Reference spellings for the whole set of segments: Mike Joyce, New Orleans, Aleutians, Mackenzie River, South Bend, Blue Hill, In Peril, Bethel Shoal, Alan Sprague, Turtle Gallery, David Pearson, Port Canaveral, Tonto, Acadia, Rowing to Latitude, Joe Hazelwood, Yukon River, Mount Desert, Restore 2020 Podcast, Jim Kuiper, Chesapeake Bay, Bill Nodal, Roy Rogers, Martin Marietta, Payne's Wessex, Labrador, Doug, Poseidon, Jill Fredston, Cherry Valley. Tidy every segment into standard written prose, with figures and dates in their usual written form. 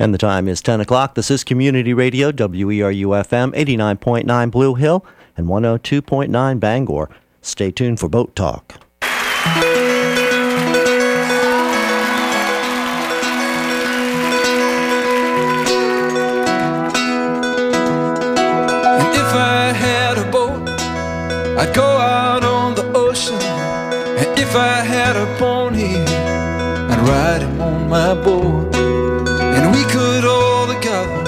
And the time is 10 o'clock. This is Community Radio, WERU-FM, 89.9 Blue Hill and 102.9 Bangor. Stay tuned for Boat Talk. And if I had a boat, I'd go out on the ocean. And if I had a pony, I'd ride him on my boat. And we could all together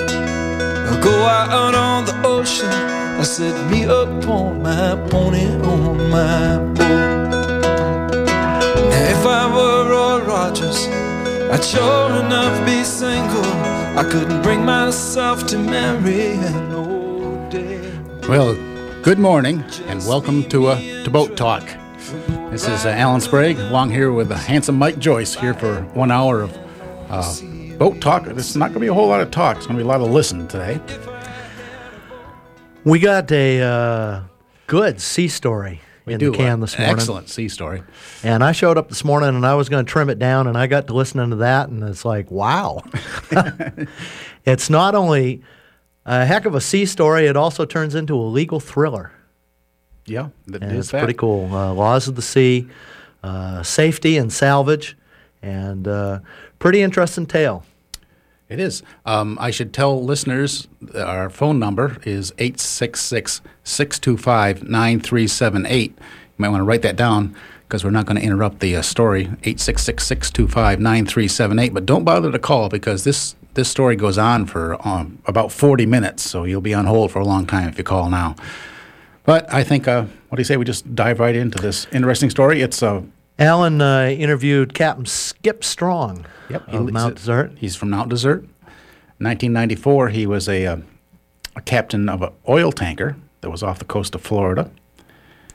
go out on the ocean. I set me up on my pony on my boat. Now if I were Roy Rogers, I'd sure enough be single. I couldn't bring myself to marry an old day. Well, good morning and welcome to Boat Talk. This is Alan Sprague along here with handsome Mike Joyce here for 1 hour of Boat Talk. It's not going to be a whole lot of talk. It's going to be a lot of listen today. We got a good sea story in the can this morning. Excellent sea story. And I showed up this morning, and I was going to trim it down, and I got to listening to that, and it's like, wow. It's not only a heck of a sea story, it also turns into a legal thriller. Yeah, it's pretty cool. Laws of the sea, safety and salvage, and pretty interesting tale. It is. I should tell listeners our phone number is 866-625-9378. You might want to write that down because we're not going to interrupt the story. 866-625-9378. But don't bother to call because this story goes on for about 40 minutes, so you'll be on hold for a long time if you call now. But I think, what do you say, we just dive right into this interesting story. It's Alan interviewed Captain Skip Strong of Mount Desert. He's from Mount Desert. In 1994, he was a captain of an oil tanker that was off the coast of Florida.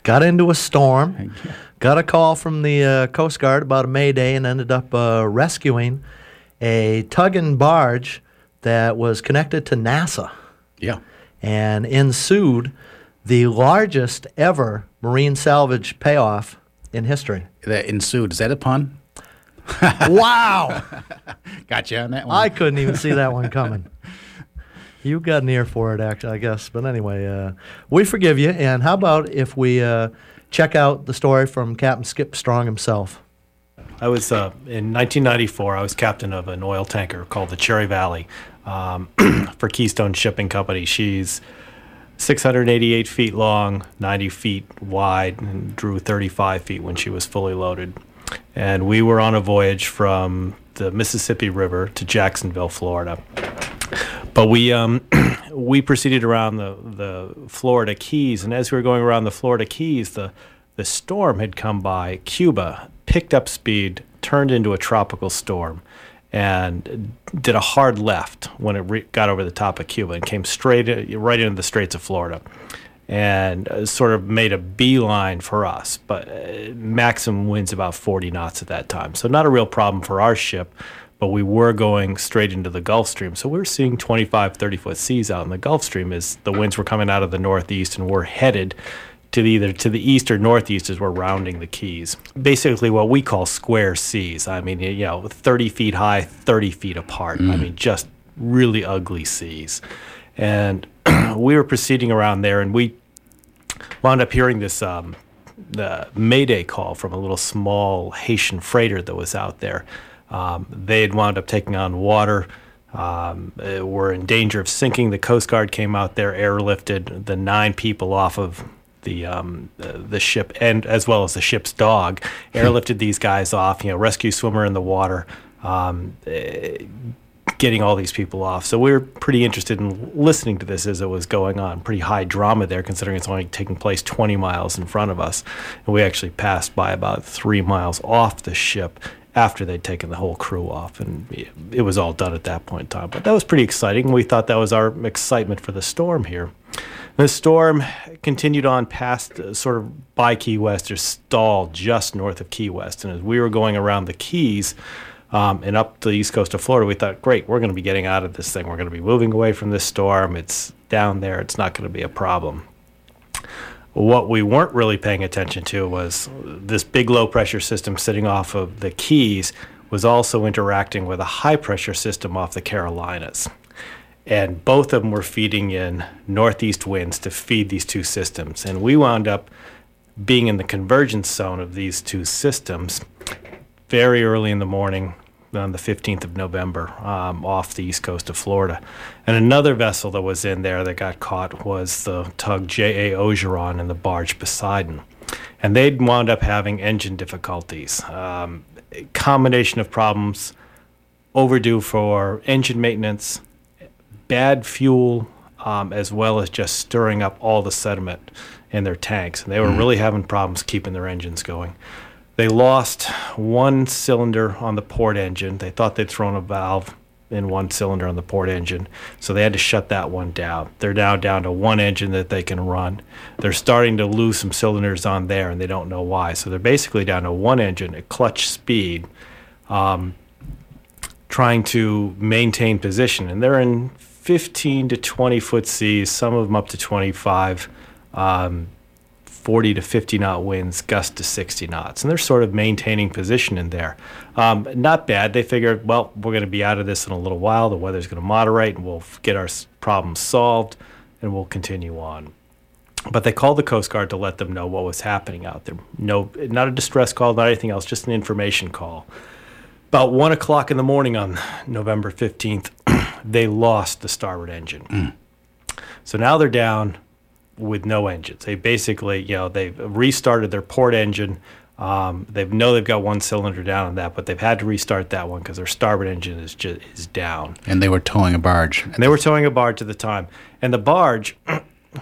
Got into a storm, got a call from the Coast Guard about a mayday, and ended up rescuing a tugging barge that was connected to NASA. Yeah. And ensued the largest ever marine salvage payoff in history. That ensued. Is that a pun? Wow! Got you on that one. I couldn't even see that one coming. You got an ear for it, actually, I guess. But anyway, we forgive you. And how about if we check out the story from Captain Skip Strong himself? I was, in 1994, I was captain of an oil tanker called the Cherry Valley for Keystone Shipping Company. She's 688 feet long, 90 feet wide, and drew 35 feet when she was fully loaded. And we were on a voyage from the Mississippi River to Jacksonville, Florida. But we proceeded around the Florida Keys, and as we were going around the Florida Keys, the storm had come by Cuba, picked up speed, turned into a tropical storm, and did a hard left when it got over the top of Cuba and came right into the Straits of Florida and sort of made a beeline for us. But maximum winds about 40 knots at that time. So not a real problem for our ship, but we were going straight into the Gulf Stream. So we were seeing 25, 30-foot seas out in the Gulf Stream as the winds were coming out of the northeast and we're headed to the east or northeast as we're rounding the Keys. Basically what we call square seas. I mean, 30 feet high, 30 feet apart. I mean, just really ugly seas. And we were proceeding around there, and we wound up hearing this the mayday call from a little small Haitian freighter that was out there. They had wound up taking on water. Were in danger of sinking. The Coast Guard came out there, airlifted the 9 people off of the ship, and as well as the ship's dog, airlifted these guys off, rescue swimmer in the water, getting all these people off. So we were pretty interested in listening to this as it was going on. Pretty high drama there, considering it's only taking place 20 miles in front of us. And we actually passed by about 3 miles off the ship after they'd taken the whole crew off, and it was all done at that point in time. But that was pretty exciting. We thought that was our excitement for the storm here. The storm continued on past sort of by Key West, or stalled just north of Key West. And as we were going around the Keys and up the east coast of Florida, we thought, great, we're going to be getting out of this thing. We're going to be moving away from this storm. It's down there. It's not going to be a problem. What we weren't really paying attention to was this big low-pressure system sitting off of the Keys was also interacting with a high-pressure system off the Carolinas. And both of them were feeding in northeast winds to feed these two systems. And we wound up being in the convergence zone of these two systems very early in the morning on the 15th of November off the east coast of Florida. And another vessel that was in there that got caught was the tug J.A. Orgeron and the barge Poseidon. And they'd wound up having engine difficulties, a combination of problems, overdue for engine maintenance, bad fuel, as well as just stirring up all the sediment in their tanks. And they were really having problems keeping their engines going. They lost one cylinder on the port engine. They thought they'd thrown a valve in one cylinder on the port engine, so they had to shut that one down. They're now down to one engine that they can run. They're starting to lose some cylinders on there, and they don't know why. So they're basically down to one engine at clutch speed, trying to maintain position. And they're in 15 to 20-foot seas, some of them up to 25, 40 to 50 knot winds, gust to 60 knots. And they're sort of maintaining position in there. Not bad. They figured, well, we're going to be out of this in a little while. The weather's going to moderate and we'll get our problems solved and we'll continue on. But they called the Coast Guard to let them know what was happening out there. No, not a distress call, not anything else, just an information call. About 1 o'clock in the morning on November 15th, they lost the starboard engine. So now they're down with no engines. They basically, they've restarted their port engine. They've got one cylinder down on that, but they've had to restart that one because their starboard engine is down. And they were towing a barge. And they were towing a barge at the time. And the barge,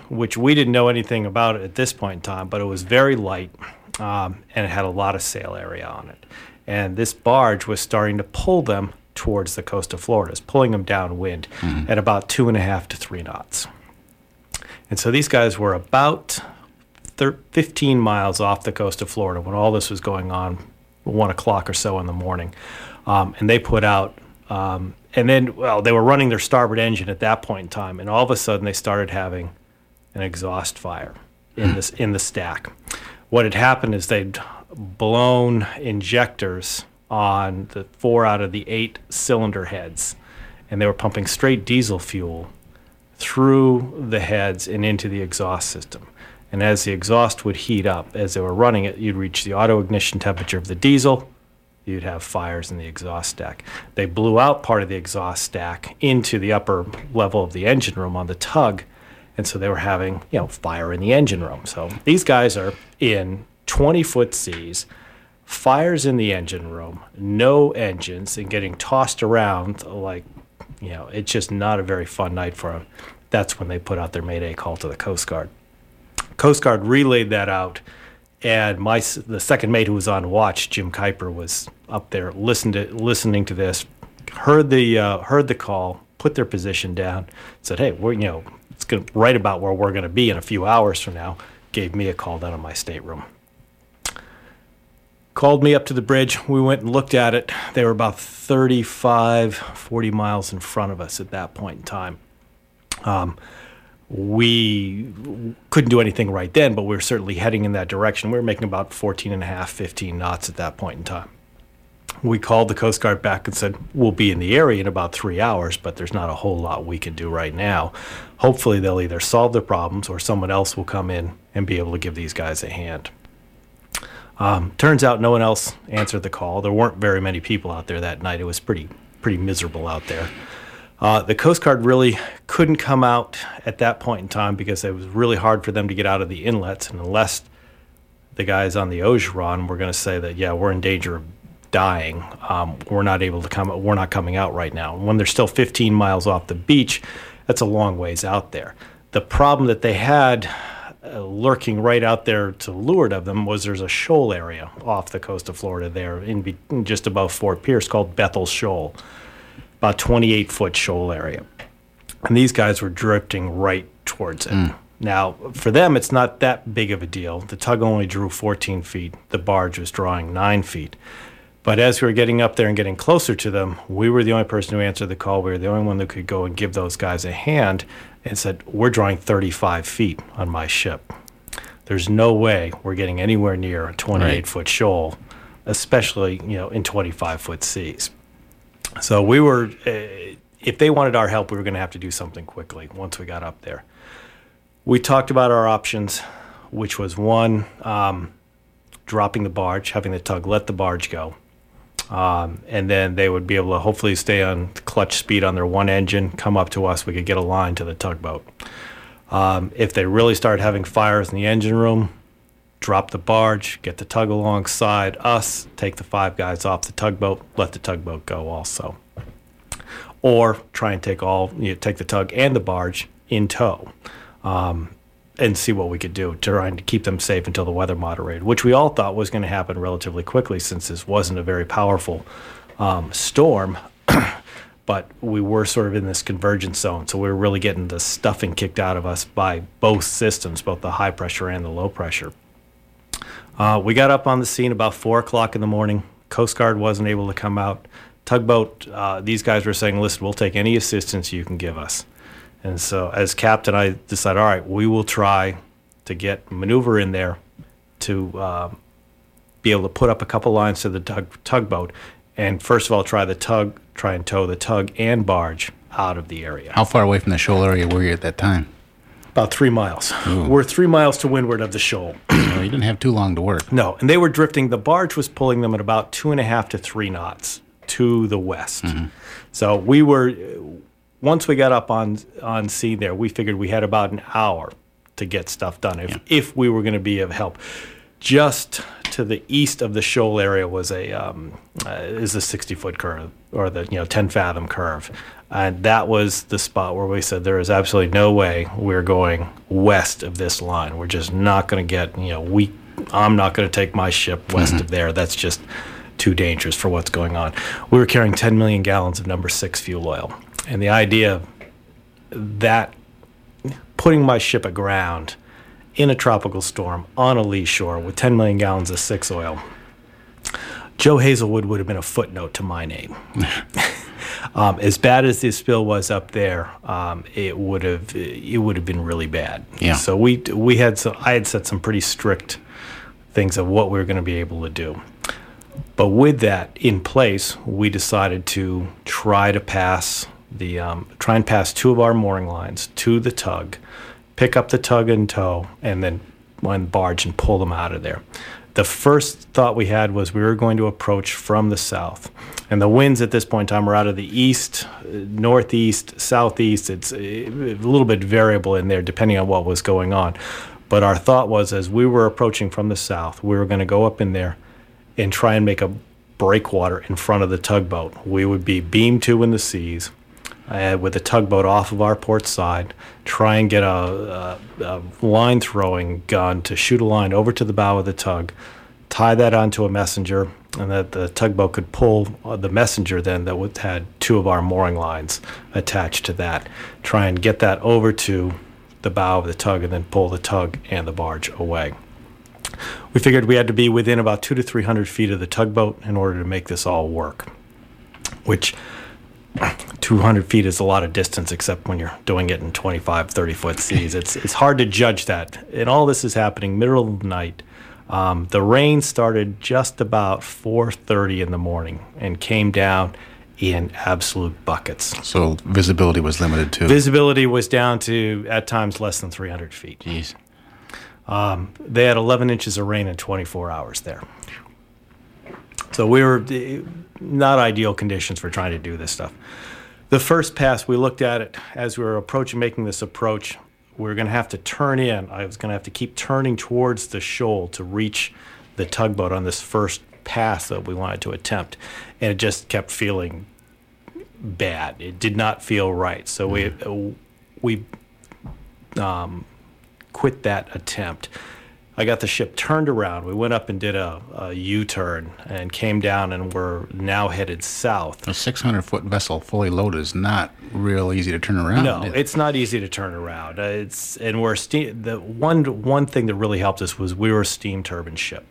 which we didn't know anything about at this point in time, but it was very light, and it had a lot of sail area on it. And this barge was starting to pull them towards the coast of Florida. It's pulling them downwind at about 2.5 to 3 knots. And so these guys were about 15 miles off the coast of Florida when all this was going on, 1 o'clock or so in the morning. And they put out, and then, they were running their starboard engine at that point in time, and all of a sudden they started having an exhaust fire in the stack. What had happened is they'd blown injectors on the 4 out of the 8 cylinder heads, and they were pumping straight diesel fuel through the heads and into the exhaust system. And as the exhaust would heat up, as they were running it, you'd reach the auto ignition temperature of the diesel, you'd have fires in the exhaust stack. They blew out part of the exhaust stack into the upper level of the engine room on the tug, and so they were having, fire in the engine room. So these guys are in 20-foot seas, fires in the engine room, no engines, and getting tossed around like, it's just not a very fun night for them. That's when they put out their Mayday call to the Coast Guard. Coast Guard relayed that out, and the second mate who was on watch, Jim Kuiper, was up there listening to this, heard the call, put their position down, said, "Hey, we're it's gonna, right about where we're going to be in a few hours from now." Gave me a call down in my stateroom. Called me up to the bridge. We went and looked at it. They were about 35, 40 miles in front of us at that point in time. We couldn't do anything right then, but we were certainly heading in that direction. We were making about 14.5, 15 knots at that point in time. We called the Coast Guard back and said, "We'll be in the area in about 3 hours, but there's not a whole lot we can do right now. Hopefully they'll either solve their problems or someone else will come in and be able to give these guys a hand." Turns out no one else answered the call. There weren't very many people out there that night. It was pretty miserable out there. The Coast Guard really couldn't come out at that point in time because it was really hard for them to get out of the inlets. And unless the guys on the Orgeron were going to say that, we're in danger of dying, we're not able to come. We're not coming out right now. When they're still 15 miles off the beach, that's a long ways out there. The problem that they had lurking right out there to leeward of them was there's a shoal area off the coast of Florida there in just above Fort Pierce called Bethel Shoal, about 28-foot shoal area. And these guys were drifting right towards it. Now, for them, it's not that big of a deal. The tug only drew 14 feet. The barge was drawing 9 feet. But as we were getting up there and getting closer to them, we were the only person who answered the call. We were the only one that could go and give those guys a hand. And said, "We're drawing 35 feet on my ship. There's no way we're getting anywhere near a 28-foot shoal especially, you know, in 25-foot seas. So we were, if they wanted our help, we were going to have to do something quickly once we got up there. We talked about our options, which was one, dropping the barge, having the tug let the barge go. And then they would be able to hopefully stay on clutch speed on their one engine, come up to us, we could get a line to the tugboat. If they really started having fires in the engine room, drop the barge, get the tug alongside us, take the five guys off the tugboat, let the tugboat go also. Or try and take all, you know, take the tug and the barge in tow, and see what we could do, trying to keep them safe until the weather moderated, which we all thought was going to happen relatively quickly since this wasn't a very powerful storm. But we were sort of in this convergence zone, so we were really getting the stuffing kicked out of us by both systems, both the high pressure and the low pressure. We got up on the scene about 4 o'clock in the morning. Coast Guard wasn't able to come out. Tugboat, these guys were saying, listen, we'll take any assistance you can give us. And so as captain, I decided, all right, we will try to get maneuver in there to be able to put up a couple lines to the tugboat. And first of all, try and tow the tug and barge out of the area. How far away from the shoal area were you at that time? About 3 miles. Ooh. We're 3 miles to windward of the shoal. Well, you didn't have too long to work. No, and they were drifting. The barge was pulling them at about 2.5 to 3 knots to the west. Mm-hmm. So we were, once we got up on sea there, we figured we had about an hour to get stuff done if we were going to be of help. Just to the east of the shoal area was a 60-foot curve, or the 10-fathom curve, and that was the spot where we said there is absolutely no way we're going west of this line. We're just not going to get I'm not going to take my ship west of there. That's just too dangerous for what's going on. We were carrying 10 million gallons of No. 6 fuel oil, and the idea that putting my ship aground in a tropical storm on a lee shore with 10 million gallons of 6 oil, Joe Hazelwood would have been a footnote to my name. As bad as this spill was up there, it would have been really bad. Yeah. So I had set some pretty strict things of what we were going to be able to do. But with that in place, we decided to try and pass 2 of our mooring lines to the tug, pick up the tug and tow, and then one barge and pull them out of there. The first thought we had was we were going to approach from the south. And the winds at this point in time are out of the east, northeast, southeast. It's a little bit variable in there depending on what was going on. But our thought was, as we were approaching from the south, we were going to go up in there and try and make a breakwater in front of the tugboat. We would be beam to in the seas, with the tugboat off of our port side, try and get a line-throwing gun to shoot a line over to the bow of the tug, tie that onto a messenger, and that the tugboat could pull the messenger then that had 2 of our mooring lines attached to that, try and get that over to the bow of the tug, and then pull the tug and the barge away. We figured we had to be within about 200 to 300 feet of the tugboat in order to make this all work, which 200 feet is a lot of distance, except when you're doing it in 25, 30-foot seas. It's hard to judge that. And all this is happening middle of the night. The rain started just about 4:30 in the morning and came down in absolute buckets. So visibility was limited too. Visibility was down to, at times, less than 300 feet. Jeez. They had 11 inches of rain in 24 hours there. So we were not ideal conditions for trying to do this stuff. The first pass, we looked at it as we were making this approach. We were going to have to turn in. I was going to have to keep turning towards the shoal to reach the tugboat on this first pass that we wanted to attempt. And it just kept feeling bad. It did not feel right. So we quit that attempt. I got the ship turned around. We went up and did a U-turn and came down, and we're now headed south. A 600-foot vessel fully loaded is not real easy to turn around. No, it's not easy to turn around. The one thing that really helped us was we were a steam turbine ship,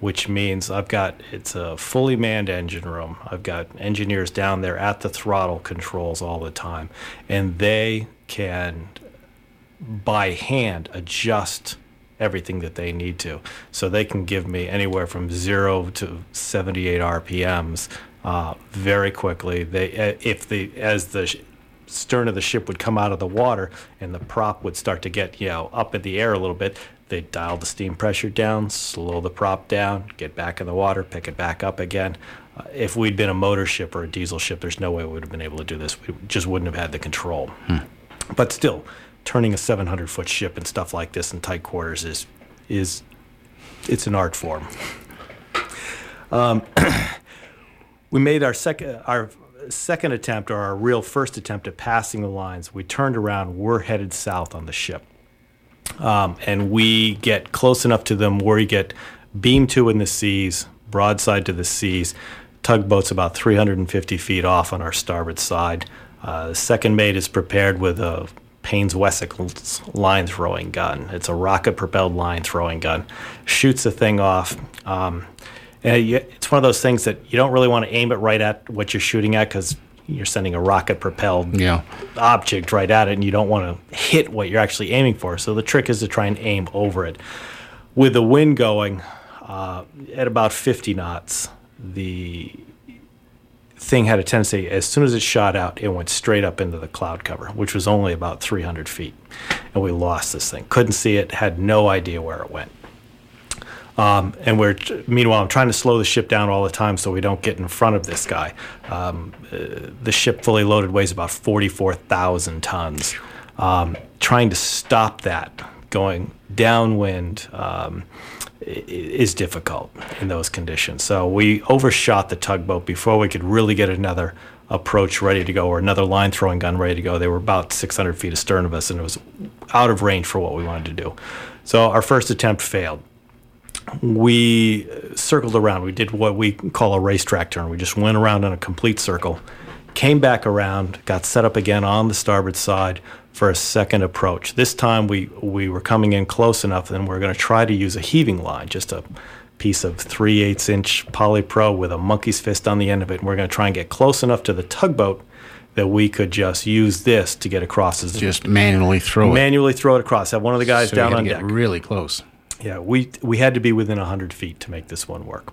which means it's a fully manned engine room. I've got engineers down there at the throttle controls all the time, and they can by hand adjust everything that they need to. So they can give me anywhere from 0 to 78 RPMs very quickly. As the stern of the ship would come out of the water and the prop would start to get, up in the air a little bit, they'd dial the steam pressure down, slow the prop down, get back in the water, pick it back up again. If we'd been a motor ship or a diesel ship, there's no way we would have been able to do this. We just wouldn't have had the control. But still, turning a 700-foot ship and stuff like this in tight quarters is it's an art form. We made our second attempt, or our real first attempt at passing the lines. We turned around. We're headed south on the ship. And we get close enough to them where you get beam to in the seas, broadside to the seas, tugboats about 350 feet off on our starboard side. The second mate is prepared with a Payne's Wessex line-throwing gun. It's a rocket-propelled line-throwing gun. Shoots the thing off. It's one of those things that you don't really want to aim it right at what you're shooting at, because you're sending a rocket-propelled object right at it, and you don't want to hit what you're actually aiming for. So the trick is to try and aim over it. With the wind going at about 50 knots, the thing had a tendency, as soon as it shot out, it went straight up into the cloud cover, which was only about 300 feet. And we lost this thing. Couldn't see it, had no idea where it went. And meanwhile, I'm trying to slow the ship down all the time so we don't get in front of this guy. The ship fully loaded weighs about 44,000 tons. Trying to stop that going downwind is difficult in those conditions. So we overshot the tugboat before we could really get another approach ready to go or another line-throwing gun ready to go. They were about 600 feet astern of us, and it was out of range for what we wanted to do. So our first attempt failed. We circled around. We did what we call a racetrack turn. We just went around in a complete circle, came back around, got set up again on the starboard side for a second approach. This time we were coming in close enough, and we're going to try to use a heaving line, just a piece of 3/8-inch polypro with a monkey's fist on the end of it. And we're going to try and get close enough to the tugboat that we could just use this to get across. Just manually throw it across. Have one of the guys down on deck. Get really close. Yeah, we had to be within 100 feet to make this one work.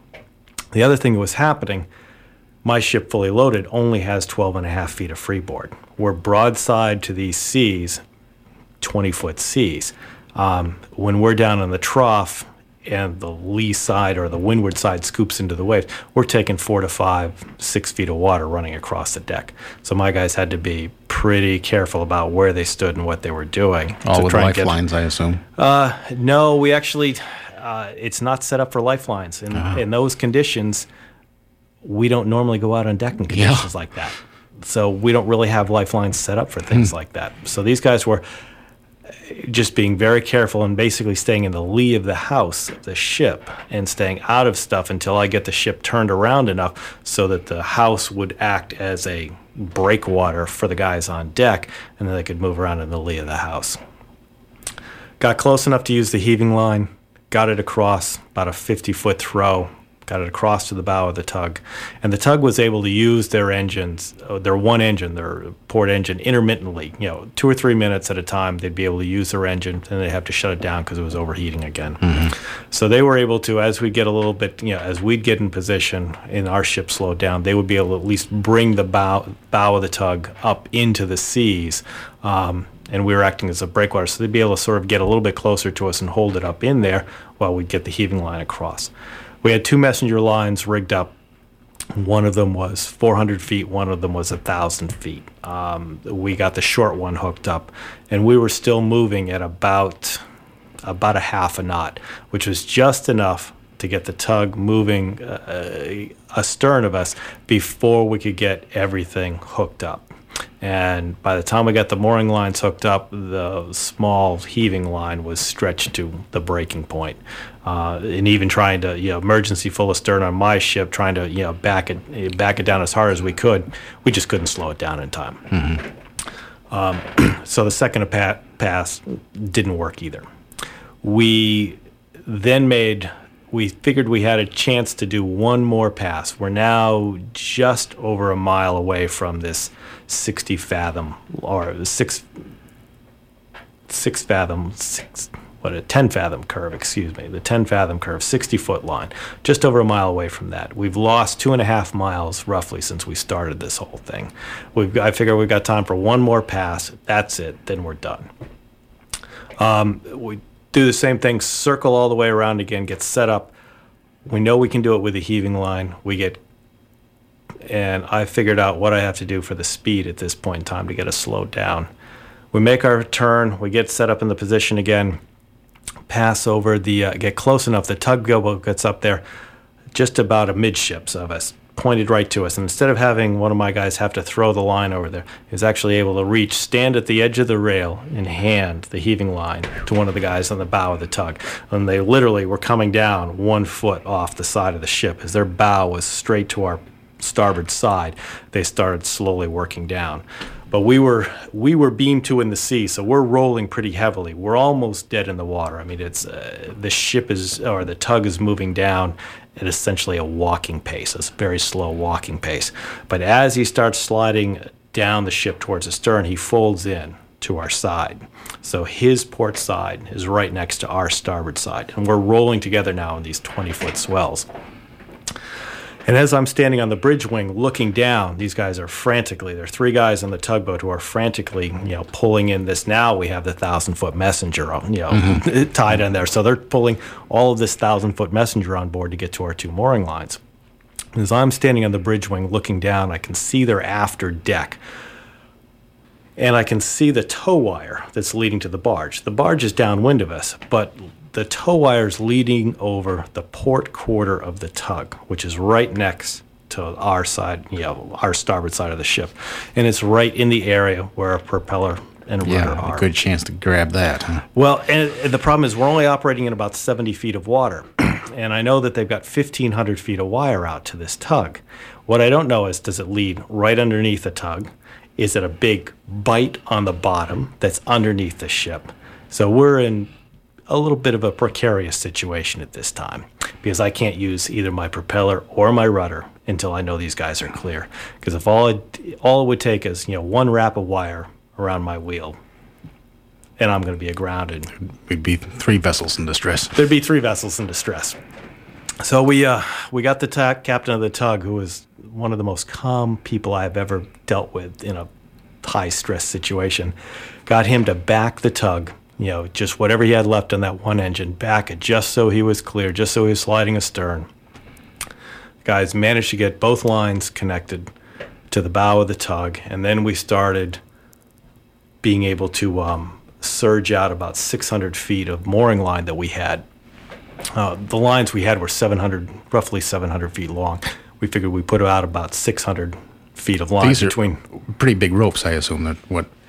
The other thing that was happening, my ship fully loaded only has 12 and a half feet of freeboard. We're broadside to these seas, 20-foot seas. When we're down in the trough and the lee side or the windward side scoops into the waves, we're taking 4 to 5, 6 feet of water running across the deck. So my guys had to be pretty careful about where they stood and what they were doing. All with lifelines, I assume? No, we actually, it's not set up for lifelines. In those conditions, we don't normally go out on deck in conditions like that. So we don't really have lifelines set up for things like that. So these guys were just being very careful and basically staying in the lee of the house of the ship and staying out of stuff until I get the ship turned around enough so that the house would act as a breakwater for the guys on deck, and then they could move around in the lee of the house. Got close enough to use the heaving line, got it across, about a 50-foot throw, got it across to the bow of the tug, and the tug was able to use their engines, their port engine, intermittently. 2 or 3 minutes at a time, they'd be able to use their engine, and they'd have to shut it down because it was overheating again. So they were able to, as we get a little bit, as we'd get in position and our ship slowed down, they would be able to at least bring the bow of the tug up into the seas, and we were acting as a breakwater, so they'd be able to sort of get a little bit closer to us and hold it up in there while we'd get the heaving line across. We had two messenger lines rigged up. One of them was 400 feet. One of them was 1,000 feet. We got the short one hooked up, and we were still moving at about a half a knot, which was just enough to get the tug moving astern of us before we could get everything hooked up. And by the time we got the mooring lines hooked up, the small heaving line was stretched to the breaking point. And even trying to, emergency full astern on my ship, trying to, back it down as hard as we could, we just couldn't slow it down in time. So the second pass didn't work either. We figured we had a chance to do one more pass. We're now just over a mile away from this 60 fathom or six fathom, six, 10-fathom curve, excuse me, the 10-fathom curve, 60-foot line, just over a mile away from that. We've lost 2.5 miles roughly since we started this whole thing. I figure we've got time for one more pass. That's it. Then we're done. We do the same thing, circle all the way around again, get set up. We know we can do it with a heaving line. And I figured out what I have to do for the speed at this point in time to get us slowed down. We make our turn. We get set up in the position again. Pass over get close enough. The tug gobo gets up there just about amidships of us, pointed right to us. And instead of having one of my guys have to throw the line over there, he was actually able to stand at the edge of the rail and hand the heaving line to one of the guys on the bow of the tug. And they literally were coming down 1 foot off the side of the ship as their bow was straight to our starboard side. They started slowly working down. But we were beam to in the sea, so we're rolling pretty heavily. We're almost dead in the water. I mean, it's the tug is moving down at essentially a walking pace. It's a very slow walking pace. But as he starts sliding down the ship towards the stern, he folds in to our side. So his port side is right next to our starboard side, and we're rolling together now in these 20-foot swells. And as I'm standing on the bridge wing looking down, these guys are frantically, there are three guys on the tugboat who are frantically, pulling in this. Now we have the 1,000-foot messenger, mm-hmm. tied in there. So they're pulling all of this 1,000-foot messenger on board to get to our two mooring lines. As I'm standing on the bridge wing looking down, I can see their after deck. And I can see the tow wire that's leading to the barge. The barge is downwind of us, but the tow wire's leading over the port quarter of the tug, which is right next to our side, our starboard side of the ship. And it's right in the area where our propeller and rudder are. Yeah, a good chance to grab that. Huh? Well, and the problem is we're only operating in about 70 feet of water. And I know that they've got 1,500 feet of wire out to this tug. What I don't know is, does it lead right underneath the tug? Is it a big bite on the bottom that's underneath the ship? So we're in a little bit of a precarious situation at this time, because I can't use either my propeller or my rudder until I know these guys are clear. Because if all it would take is one wrap of wire around my wheel, and I'm going to be agrounded. We'd be three vessels in distress. There'd be three vessels in distress. So we got the captain of the tug, who was one of the most calm people I've ever dealt with in a high stress situation. Got him to back the tug. Just whatever he had left on that one engine, back it just so he was clear, just so he was sliding astern. Guys managed to get both lines connected to the bow of the tug, and then we started being able to surge out about 600 feet of mooring line that we had. The lines we had were roughly 700 feet long. We figured we put out about 600 feet of line. These are between pretty big ropes, I assume.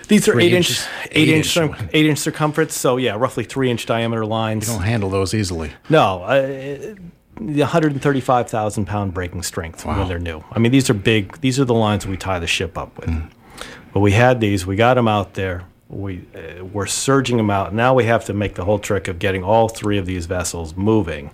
These are 8-inch circumference, so yeah, roughly 3-inch diameter lines. You don't handle those easily. No, the 135,000-pound breaking strength when they're new. I mean, these are big. These are the lines we tie the ship up with. Mm. But we had these. We got them out there. We're surging them out. Now we have to make the whole trick of getting all three of these vessels moving.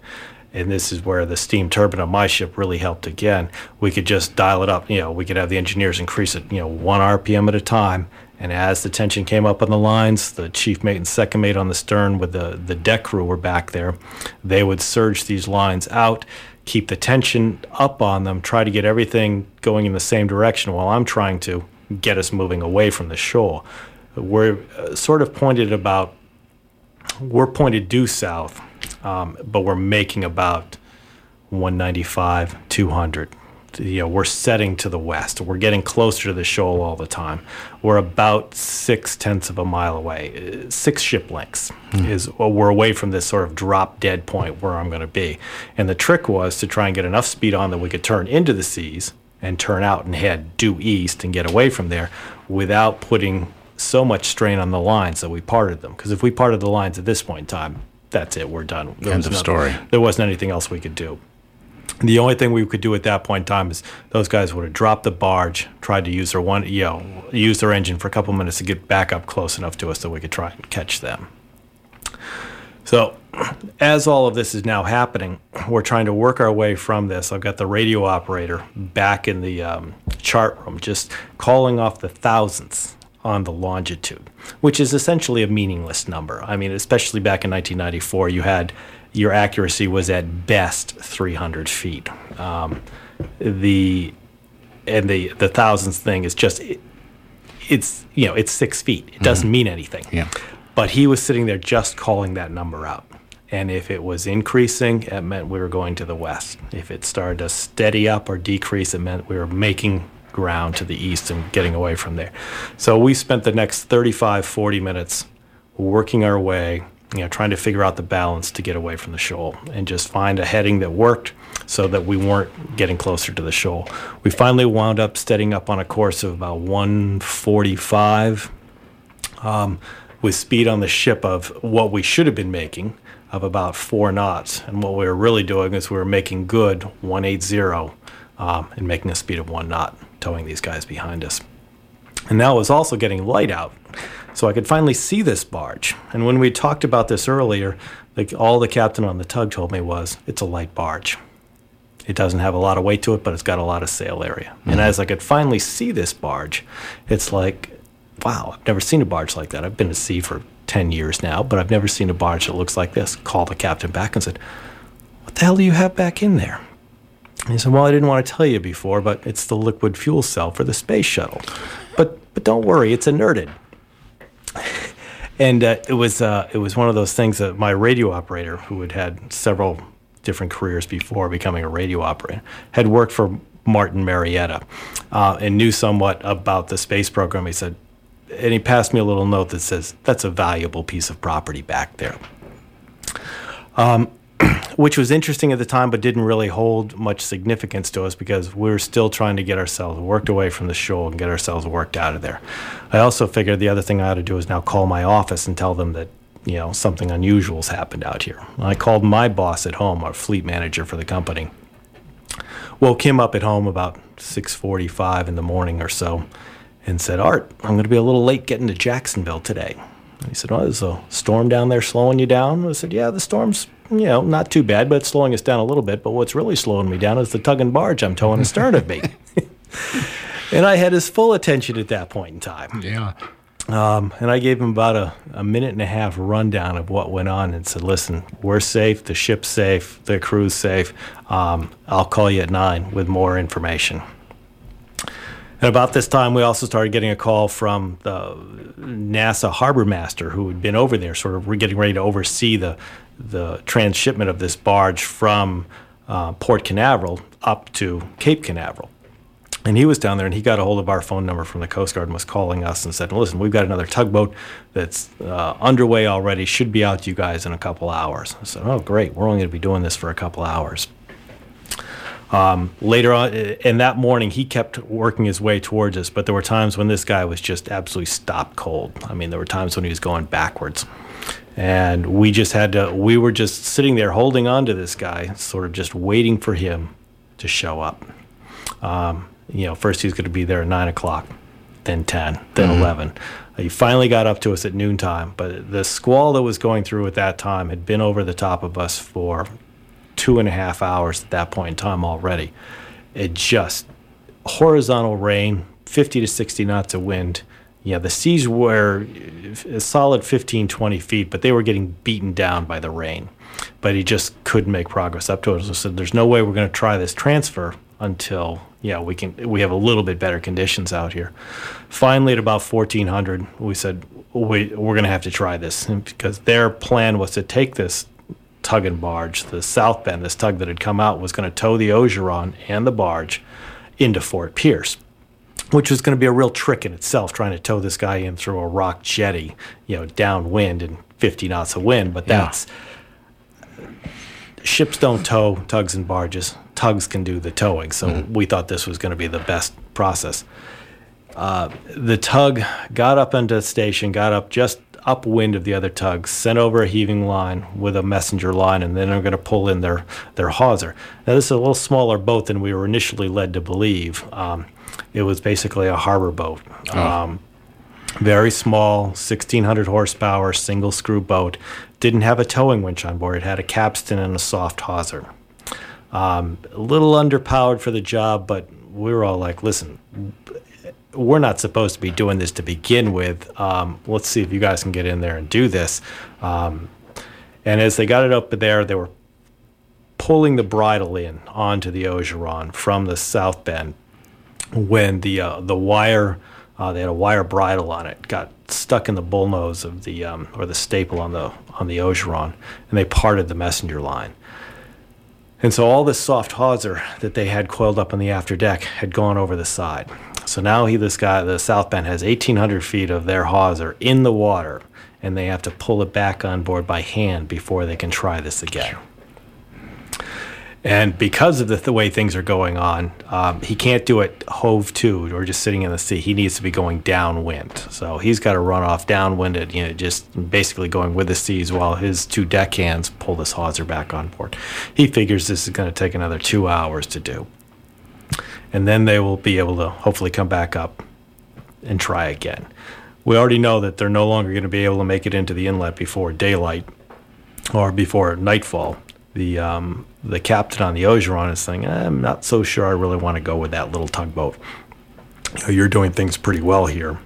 And this is where the steam turbine on my ship really helped again. We could just dial it up. We could have the engineers increase it, 1 RPM at a time. And as the tension came up on the lines, the chief mate and second mate on the stern with the deck crew were back there. They would surge these lines out, keep the tension up on them, try to get everything going in the same direction while I'm trying to get us moving away from the shoal. We're pointed due south, but we're making about 195, 200. We're setting to the west. We're getting closer to the shoal all the time. We're about 0.6 of a mile away. 6 ship lengths we're away from this sort of drop dead point where I'm going to be. And the trick was to try and get enough speed on that we could turn into the seas and turn out and head due east and get away from there without putting so much strain on the lines that we parted them. Because if we parted the lines at this point in time, that's it. We're done. End of story. There wasn't anything else we could do. The only thing we could do at that point in time is those guys would have dropped the barge, tried to use use their engine for a couple minutes to get back up close enough to us that we could try and catch them. So as all of this is now happening, we're trying to work our way from this. I've got the radio operator back in the chart room just calling off the thousandths on the longitude, which is essentially a meaningless number. I mean, especially back in 1994, you had your accuracy was at best 300 feet. The thousandth thing is just it's 6 feet. It doesn't mean anything. Yeah. But he was sitting there just calling that number out. And if it was increasing, it meant we were going to the west. If it started to steady up or decrease, it meant we were making ground to the east and getting away from there. So we spent the next 35, 40 minutes working our way, trying to figure out the balance to get away from the shoal and just find a heading that worked so that we weren't getting closer to the shoal. We finally wound up steadying up on a course of about 145 with speed on the ship of what we should have been making of about 4 knots. And what we were really doing is we were making good 180 and making a speed of 1 knot, towing these guys behind us. And now it was also getting light out, so I could finally see this barge. And when we talked about this earlier, all the captain on the tug told me was, it's a light barge. It doesn't have a lot of weight to it, but it's got a lot of sail area. Mm-hmm. And as I could finally see this barge, it's like, wow, I've never seen a barge like that. I've been at sea for 10 years now, but I've never seen a barge that looks like this. Called the captain back and said, what the hell do you have back in there? And he said, well, I didn't want to tell you before, but it's the liquid fuel cell for the space shuttle. But don't worry, it's inerted. And it was one of those things that my radio operator, who had several different careers before becoming a radio operator, had worked for Martin Marietta and knew somewhat about the space program. He said, and he passed me a little note that says, that's a valuable piece of property back there. Which was interesting at the time, but didn't really hold much significance to us because we were still trying to get ourselves worked away from the shoal and get ourselves worked out of there. I also figured the other thing I ought to do is now call my office and tell them that, something unusual's happened out here. I called my boss at home, our fleet manager for the company. Woke him up at home about 6:45 in the morning or so and said, Art, I'm going to be a little late getting to Jacksonville today. And he said, well, there's a storm down there slowing you down? I said, yeah, the storm's not too bad, but it's slowing us down a little bit. But what's really slowing me down is the tug and barge I'm towing astern of me. And I had his full attention at that point in time. Yeah. And I gave him about a minute and a half rundown of what went on and said, listen, we're safe, the ship's safe, the crew's safe. I'll call you at 9 with more information. And about this time, we also started getting a call from the NASA harbor master who had been over there, sort of getting ready to oversee the transshipment of this barge from Port Canaveral up to Cape Canaveral. And he was down there, and he got a hold of our phone number from the Coast Guard and was calling us and said, listen, we've got another tugboat that's underway already, should be out to you guys in a couple hours. I said, oh, great, we're only going to be doing this for a couple hours. Later on, and that morning, he kept working his way towards us, but there were times when this guy was just absolutely stopped cold. I mean, there were times when he was going backwards. And we were just sitting there holding on to this guy, sort of just waiting for him to show up. First he was going to be there at 9 o'clock, then 10, then 11. He finally got up to us at noontime, but the squall that was going through at that time had been over the top of us for 2.5 hours at that point in time already. It just horizontal rain, 50 to 60 knots of wind. The seas were a solid 15, 20 feet, but they were getting beaten down by the rain. But he just couldn't make progress up to us. So said, there's no way we're going to try this transfer until we have a little bit better conditions out here. Finally, at about 1400, we said, we're going to have to try this because their plan was to take this tug and barge, the South Bend, this tug that had come out, was going to tow the Orgeron and the barge into Fort Pierce, which was going to be a real trick in itself, trying to tow this guy in through a rock jetty, downwind and 50 knots of wind. But that's ships don't tow tugs and barges. Tugs can do the towing. So we thought this was going to be the best process. The tug got up into the station, got up just upwind of the other tug, sent over a heaving line with a messenger line, and then they're going to pull in their hawser. Now, this is a little smaller boat than we were initially led to believe. It was basically a harbor boat. Very small, 1,600 horsepower, single screw boat. Didn't have a towing winch on board. It had a capstan and a soft hawser. A little underpowered for the job, but we were all like, listen, we're not supposed to be doing this to begin with. Let's see if you guys can get in there and do this. And as they got it up there, they were pulling the bridle in onto the Orgeron from the South Bend when the wire, they had a wire bridle on it, got stuck in the bullnose of the or the staple on the Orgeron, and they parted the messenger line. And so all this soft hawser that they had coiled up on the after deck had gone over the side. So now the South Bend has 1,800 feet of their hawser in the water, and they have to pull it back on board by hand before they can try this again. And because of the way things are going on, he can't do it hove to or just sitting in the sea. He needs to be going downwind. So he's got to run off downwind, at, just basically going with the seas while his two deckhands pull this hawser back on board. He figures this is going to take another 2 hours to do. And then they will be able to hopefully come back up and try again. We already know that they're no longer going to be able to make it into the inlet before daylight or before nightfall. The captain on the Orgeron is saying, I'm not so sure I really want to go with that little tugboat. You're doing things pretty well here.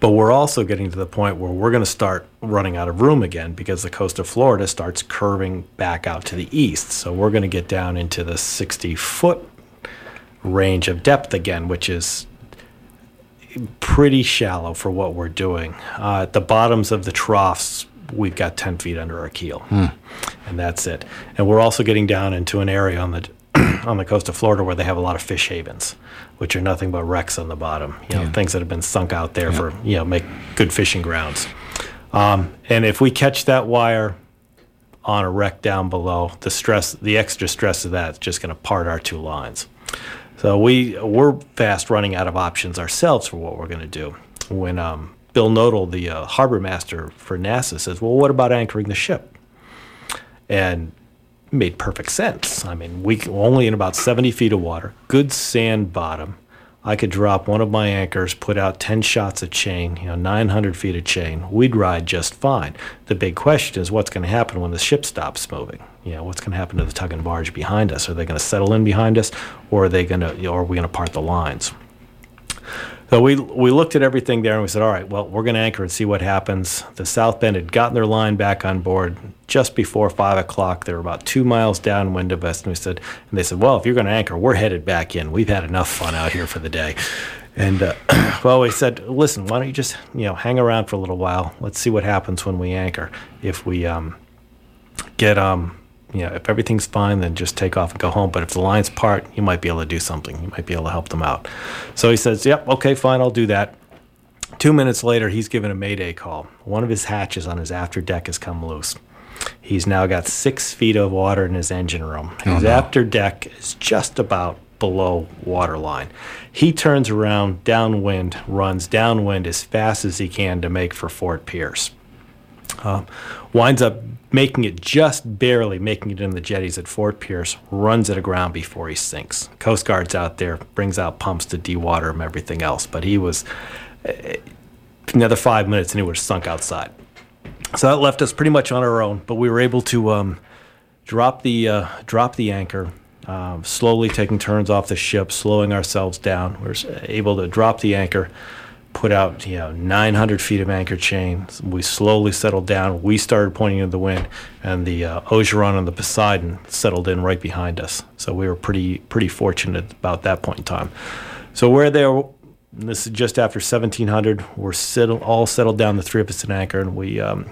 But we're also getting to the point where we're going to start running out of room again because the coast of Florida starts curving back out to the east. So we're going to get down into the 60-foot range of depth again, which is pretty shallow for what we're doing. At the bottoms of the troughs, we've got 10 feet under our keel, and that's it. And we're also getting down into an area on the coast of Florida where they have a lot of fish havens, which are nothing but wrecks on the bottom, things that have been sunk out there for, make good fishing grounds. And if we catch that wire on a wreck down below, the extra stress of that is just going to part our two lines. So we're fast running out of options ourselves for what we're going to do when Bill Nodal, the harbor master for NASA, says, well, what about anchoring the ship? And it made perfect sense. I mean, we only in about 70 feet of water, good sand bottom. I could drop one of my anchors, put out 10 shots of chain, 900 feet of chain. We'd ride just fine. The big question is what's going to happen when the ship stops moving? What's going to happen to the tug and barge behind us? Are they going to settle in behind us, or are we going to part the lines? So we looked at everything there and we said, all right, well, we're going to anchor and see what happens. The South Bend had gotten their line back on board just before 5 o'clock. They were about 2 miles downwind of us. And they said, well, if you're going to anchor, we're headed back in. We've had enough fun out here for the day. And, we said, listen, why don't you just, hang around for a little while. Let's see what happens when we anchor. If we if everything's fine, then just take off and go home. But if the lines part, you might be able to do something. You might be able to help them out. So he says, yep, okay, fine, I'll do that. 2 minutes later, he's given a mayday call. One of his hatches on his after deck has come loose. He's now got 6 feet of water in his engine room. His after deck is just about below water line. He turns around downwind, runs downwind as fast as he can to make for Fort Pierce. Winds up making it just barely, making it in the jetties at Fort Pierce, runs it aground before he sinks. Coast Guard's out there, brings out pumps to dewater him, everything else. But he was another 5 minutes and he would have sunk outside. So that left us pretty much on our own, but we were able to drop the anchor, slowly taking turns off the ship, slowing ourselves down. We were able to drop the anchor, put out 900 feet of anchor chain. We slowly settled down. We started pointing at the wind, and the Orgeron and the Poseidon settled in right behind us. So we were pretty fortunate about that point in time. So we're there. This is just after 1700. We're all settled down, the three of us in anchor, and we. I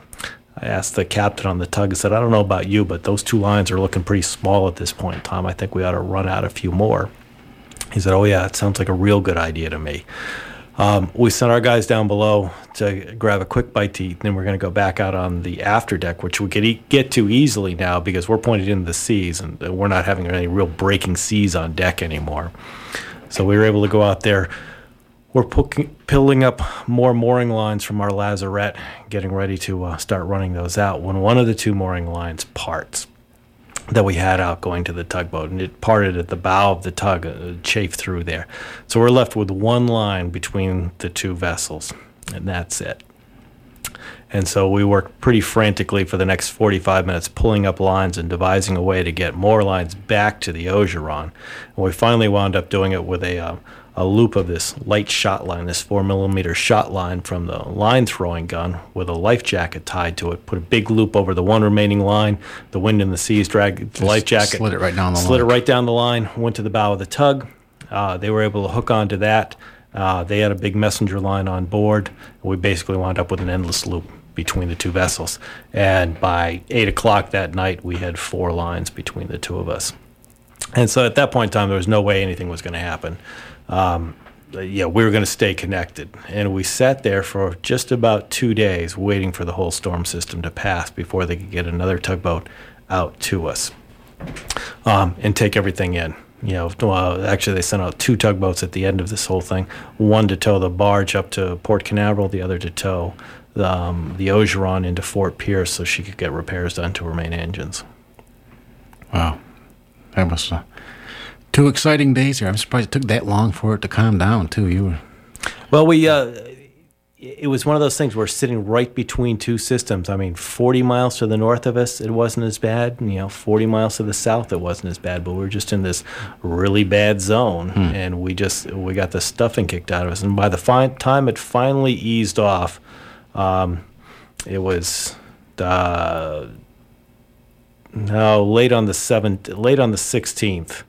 asked the captain on the tug. I said, I don't know about you, but those two lines are looking pretty small at this point in time. I think we ought to run out a few more. He said, oh yeah, it sounds like a real good idea to me. We sent our guys down below to grab a quick bite to eat. Then we're going to go back out on the after deck, which we could get to easily now because we're pointed into the seas and we're not having any real breaking seas on deck anymore. So we were able to go out there. We're pulling up more mooring lines from our lazarette, getting ready to start running those out when one of the two mooring lines parts that we had out going to the tugboat, and it parted at the bow of the tug, chafed through there. So we're left with one line between the two vessels, and that's it. And so we worked pretty frantically for the next 45 minutes, pulling up lines and devising a way to get more lines back to the Orgeron. And we finally wound up doing it with a a loop of this light shot line, this 4mm shot line from the line throwing gun with a life jacket tied to it, put a big loop over the one remaining line. The wind and the seas dragged the life jacket, slid it right down the line. Went to the bow of the tug. They were able to hook onto that. They had a big messenger line on board. We basically wound up with an endless loop between the two vessels. And by 8 o'clock that night, we had 4 lines between the two of us. And so at that point in time, there was no way anything was going to happen. We were going to stay connected. And we sat there for just about 2 days waiting for the whole storm system to pass before they could get another tugboat out to us and take everything in. Actually, they sent out 2 tugboats at the end of this whole thing, one to tow the barge up to Port Canaveral, the other to tow the Orgeron into Fort Pierce so she could get repairs done to her main engines. Wow. That was 2 exciting days here. I'm surprised it took that long for it to calm down, too. It was one of those things where we're sitting right between two systems. 40 miles to the north of us, it wasn't as bad. 40 miles to the south, it wasn't as bad. But we were just in this really bad zone, and we got the stuffing kicked out of us. And by the time it finally eased off, it was late on the 16th.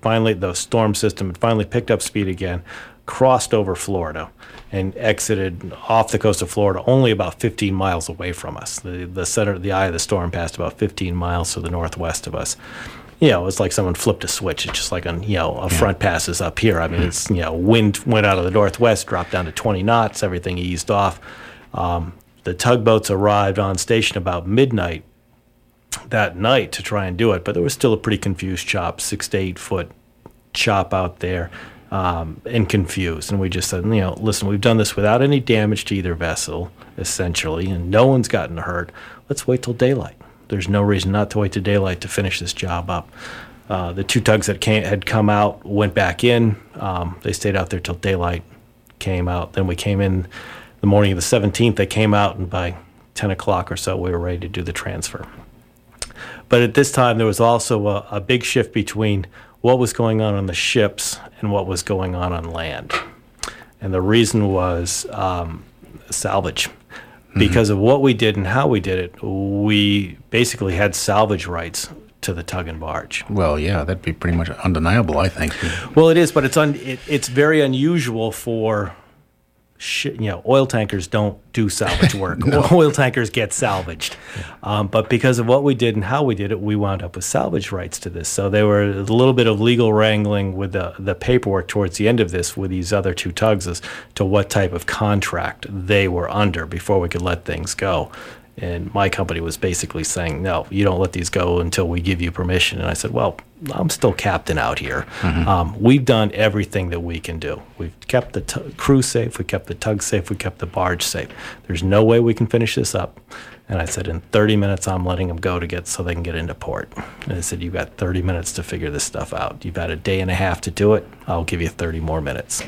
Finally, the storm system had finally picked up speed again, crossed over Florida, and exited off the coast of Florida, only about 15 miles away from us. The center, the eye of the storm passed about 15 miles to the northwest of us. It's like someone flipped a switch. It's just like a front passes up here. It's wind went out of the northwest, dropped down to 20 knots. Everything eased off. The tugboats arrived on station about midnight that night to try and do it, but there was still a pretty confused chop, 6 to 8 foot chop out there. And confused, and we just said, listen, we've done this without any damage to either vessel, essentially, and no one's gotten hurt. Let's wait till daylight. There's no reason not to wait till daylight to finish this job up. The 2 tugs that had come out went back in. They stayed out there till daylight came out. Then we came in the morning of the 17th. They came out, and by 10 o'clock or so, we were ready to do the transfer. But at this time, there was also a big shift between what was going on the ships and what was going on land. And the reason was salvage. Because of what we did and how we did it, we basically had salvage rights to the tug and barge. Well, yeah, that'd be pretty much undeniable, I think. Well, it is, but it's very unusual for... oil tankers don't do salvage work. No. Oil tankers get salvaged. But because of what we did and how we did it, we wound up with salvage rights to this. So there were a little bit of legal wrangling with the paperwork towards the end of this with these other 2 tugs as to what type of contract they were under before we could let things go. And my company was basically saying, no, you don't let these go until we give you permission. And I said, well, I'm still captain out here. We've done everything that we can do. We've kept the crew safe. We kept the tug safe. We kept the barge safe. There's no way we can finish this up. And I said, in 30 minutes, I'm letting them go so they can get into port. And I said, you've got 30 minutes to figure this stuff out. You've had a day and a half to do it. I'll give you 30 more minutes.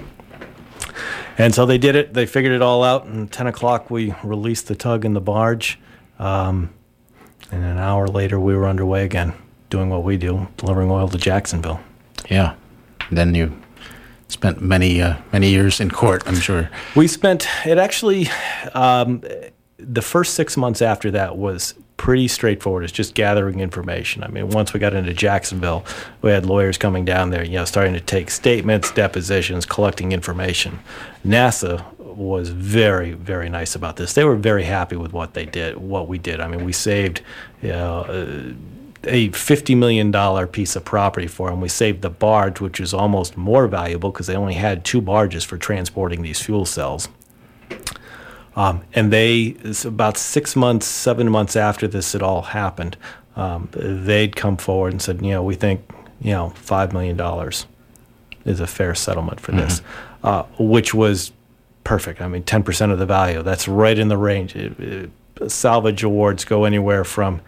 And so they did it. They figured it all out. And 10 o'clock, we released the tug and the barge. And an hour later, we were underway again, doing what we do, delivering oil to Jacksonville. Yeah. Then you spent many years in court, I'm sure. The first 6 months after that was pretty straightforward. It's just gathering information. Once we got into Jacksonville, we had lawyers coming down there, starting to take statements, depositions, collecting information. NASA was very, very nice about this. They were very happy with what we did. We saved a $50 million piece of property for them. We saved the barge, which is almost more valuable because they only had 2 barges for transporting these fuel cells. And about 7 months after this had all happened, they'd come forward and said, we think, $5 million is a fair settlement for this, which was perfect. 10% of the value. That's right in the range. Salvage awards go anywhere from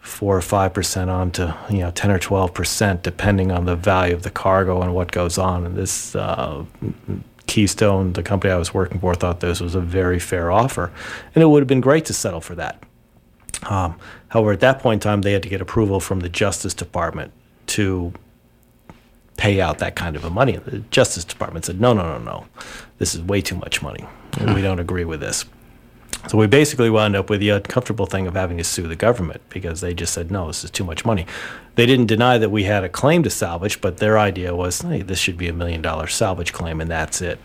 4 or 5% on to 10 or 12%, depending on the value of the cargo and what goes on. And this... Keystone, the company I was working for, thought this was a very fair offer, and it would have been great to settle for that. However, at that point in time, they had to get approval from the Justice Department to pay out that kind of a money. The Justice Department said, no, this is way too much money, and we don't agree with this. So we basically wound up with the uncomfortable thing of having to sue the government because they just said, no, this is too much money. They didn't deny that we had a claim to salvage, but their idea was, hey, this should be $1 million salvage claim, and that's it.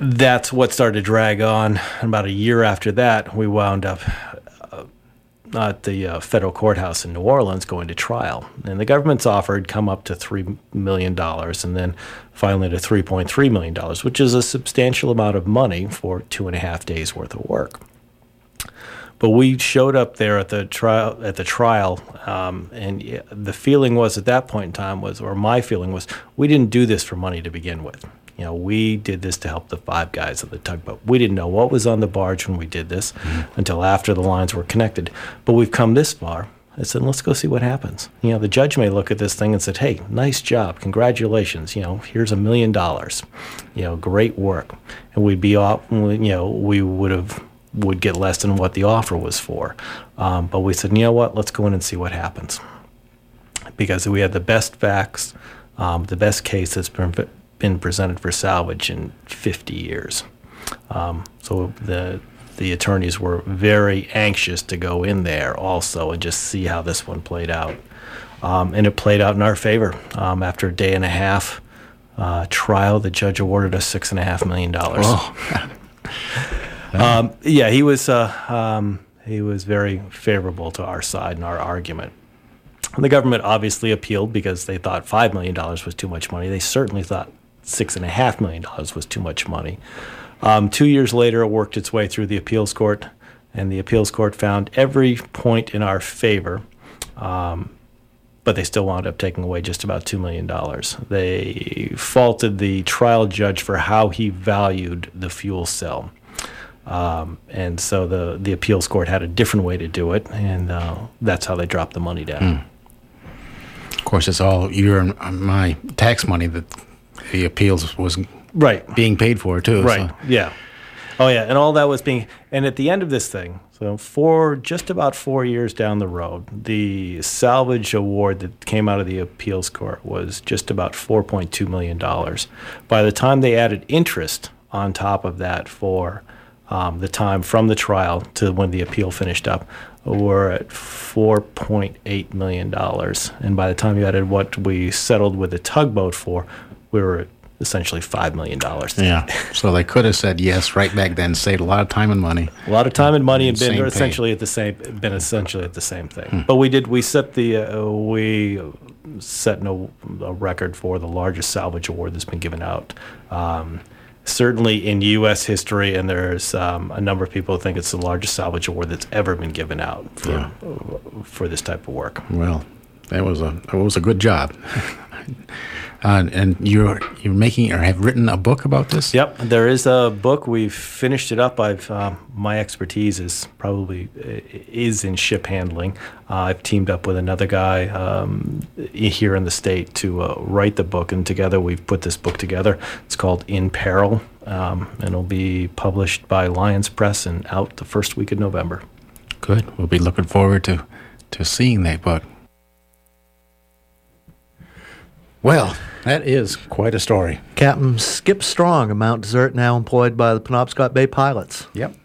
That's what started to drag on. And about a year after that, we wound up at the federal courthouse in New Orleans going to trial. And the government's offer had come up to $3 million and then finally to $3.3 million, which is a substantial amount of money for 2.5 days' worth of work. But we showed up there at the trial, and the feeling was at that point in time was, or my feeling was, we didn't do this for money to begin with. You know, we did this to help the five guys on the tugboat. We didn't know what was on the barge when we did this until after the lines were connected. But we've come this far. I said, let's go see what happens. You know, the judge may look at this thing and said, hey, nice job. Congratulations. You know, here's $1 million. You know, great work. And we'd be off, you know, we would get less than what the offer was for. But we said, you know what, let's go in and see what happens. Because we had the best facts, the best case that's been presented for salvage in 50 years. So the attorneys were very anxious to go in there also and just see how this one played out. And it played out in our favor. After a day and a half trial, the judge awarded us $6.5 million. Oh. Yeah, he was very favorable to our side and our argument. And the government obviously appealed because they thought $5 million was too much money. They certainly thought $6.5 million was too much money. 2 years later, it worked its way through the appeals court, and the appeals court found every point in our favor, but they still wound up taking away just about $2 million. They faulted the trial judge for how he valued the fuel cell. And so the appeals court had a different way to do it, and that's how they dropped the money down. Of course, it's all your and my tax money that the appeals was being paid for, too. Right, so. Yeah. Oh, yeah, and all that was being – and at the end of this thing, so just about 4 years down the road, the salvage award that came out of the appeals court was just about $4.2 million. By the time they added interest on top of that for – the time from the trial to when the appeal finished up, we're at $4.8 million. And by the time you added what we settled with the tugboat for, we were at essentially $5 million. Yeah, so they could have said yes right back then, saved a lot of time and money. A lot of time and money and been essentially at the same thing. But we set a record for the largest salvage award that's been given out. Certainly in U.S. history, and there's a number of people who think it's the largest salvage award that's ever been given out for this type of work. Well, that was a good job. And you're making or have written a book about this? Yep, there is a book. We've finished it up. I've my expertise is in ship handling. I've teamed up with another guy here in the state to write the book, and together we've put this book together. It's called In Peril, and it'll be published by Lions Press and out the first week of November. Good. We'll be looking forward to seeing that book. Well, that is quite a story. Captain Skip Strong of Mount Desert, now employed by the Penobscot Bay Pilots. Yep.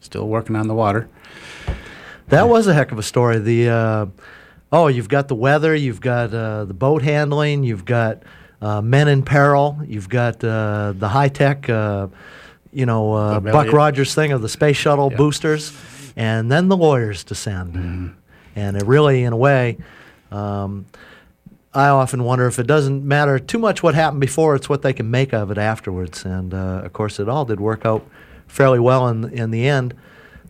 Still working on the water. That was a heck of a story. The you've got the weather, you've got the boat handling, you've got men in peril, you've got the high-tech, Buck Rogers thing of the space shuttle boosters, and then the lawyers descend. Mm-hmm. And it really, in a way... I often wonder if it doesn't matter too much what happened before, it's what they can make of it afterwards. And, of course, it all did work out fairly well in the end.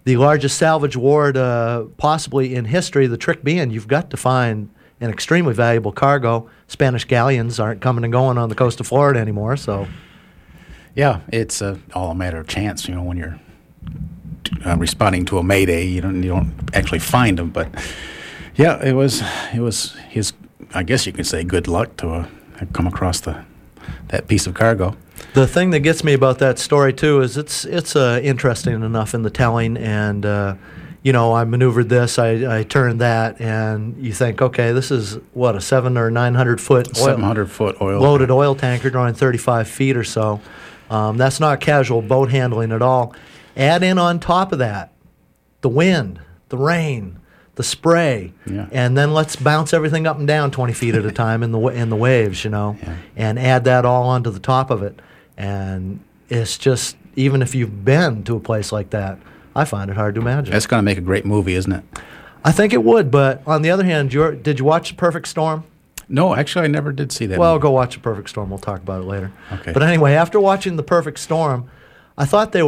The largest salvage award possibly in history, the trick being you've got to find an extremely valuable cargo. Spanish galleons aren't coming and going on the coast of Florida anymore. So, yeah, it's all a matter of chance, you know, when you're responding to a mayday. You don't actually find them. But, yeah, it was his... I guess you could say good luck to come across that piece of cargo. The thing that gets me about that story, too, is it's interesting enough in the telling, and you know, I maneuvered this, I turned that, and you think, okay, this is, what, a 700-foot loaded oil tanker drawing 35 feet or so. That's not casual boat handling at all. Add in on top of that the wind, the rain, the spray, and then let's bounce everything up and down 20 feet at a time in the waves, you know, and add that all onto the top of it. And it's just, even if you've been to a place like that, I find it hard to imagine. That's going to make a great movie, isn't it? I think it would, but on the other hand, did you watch The Perfect Storm? No, actually, I never did see that. Well, go watch The Perfect Storm. We'll talk about it later. Okay. But anyway, after watching The Perfect Storm, I thought they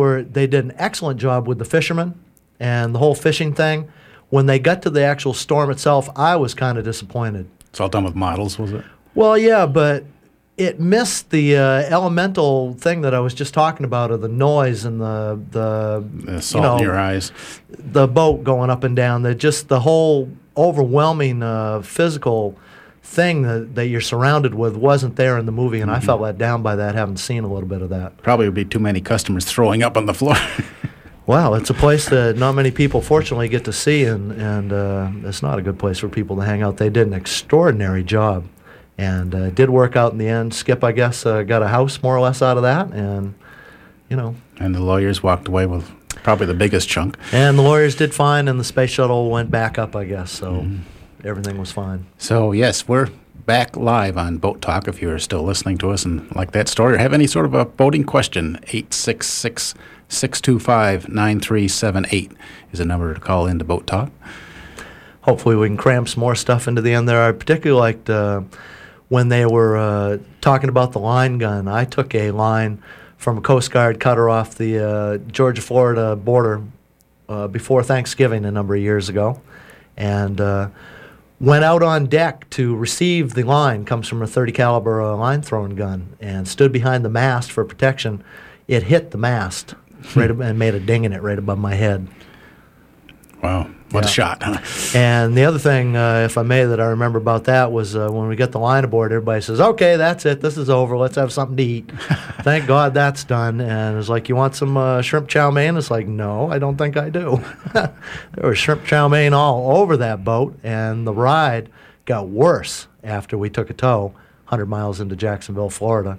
did an excellent job with the fishermen and the whole fishing thing. When they got to the actual storm itself, I was kind of disappointed. It's all done with models, was it? Well, yeah, but it missed the elemental thing that I was just talking about, of the noise and the salt in your eyes, the boat going up and down, just the whole overwhelming physical thing that you're surrounded with wasn't there in the movie, and I felt let down by that, having seen a little bit of that. Probably would be too many customers throwing up on the floor. Wow, it's a place that not many people, fortunately, get to see, and it's not a good place for people to hang out. They did an extraordinary job, and it did work out in the end. Skip, I guess, got a house more or less out of that, and, you know. And the lawyers walked away with probably the biggest chunk. And the lawyers did fine, and the space shuttle went back up, I guess, so everything was fine. So, yes, we're back live on Boat Talk, if you're still listening to us and like that story, or have any sort of a boating question, 866-625-9378 is a number to call into Boat Talk. Hopefully we can cram some more stuff into the end there. I particularly liked when they were talking about the line gun. I took a line from a Coast Guard cutter off the Georgia-Florida border before Thanksgiving a number of years ago, and went out on deck to receive the line. Comes from a .30 caliber line-throwing gun, and stood behind the mast for protection. It hit the mast. Right, and made a ding in it right above my head. Wow, what a shot. Huh? And the other thing, if I may, that I remember about that was when we get the line aboard, everybody says, okay, that's it, this is over, let's have something to eat. Thank God that's done. And it was like, you want some shrimp chow mein? It's like, no, I don't think I do. There was shrimp chow mein all over that boat, and the ride got worse after we took a tow 100 miles into Jacksonville, Florida.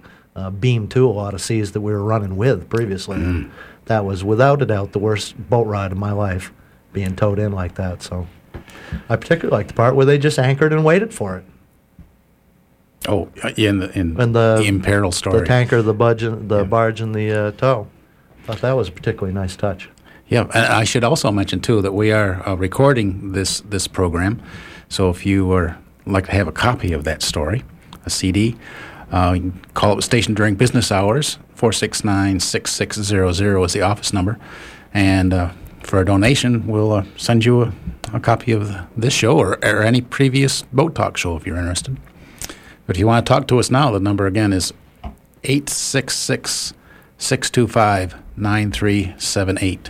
Beam to a lot of seas that we were running with previously. Mm. That was, without a doubt, the worst boat ride of my life, being towed in like that. So I particularly liked the part where they just anchored and waited for it. Oh, in the In Peril story. The tanker, the barge, and the tow. I thought that was a particularly nice touch. Yeah, and I should also mention, too, that we are recording this program. So if you would like to have a copy of that story, a CD, you can call up the station during business hours. 469-6600 is the office number. And for a donation, we'll send you a copy of this show or any previous Boat Talk show if you're interested. But if you want to talk to us now, the number again is 866-625-9378.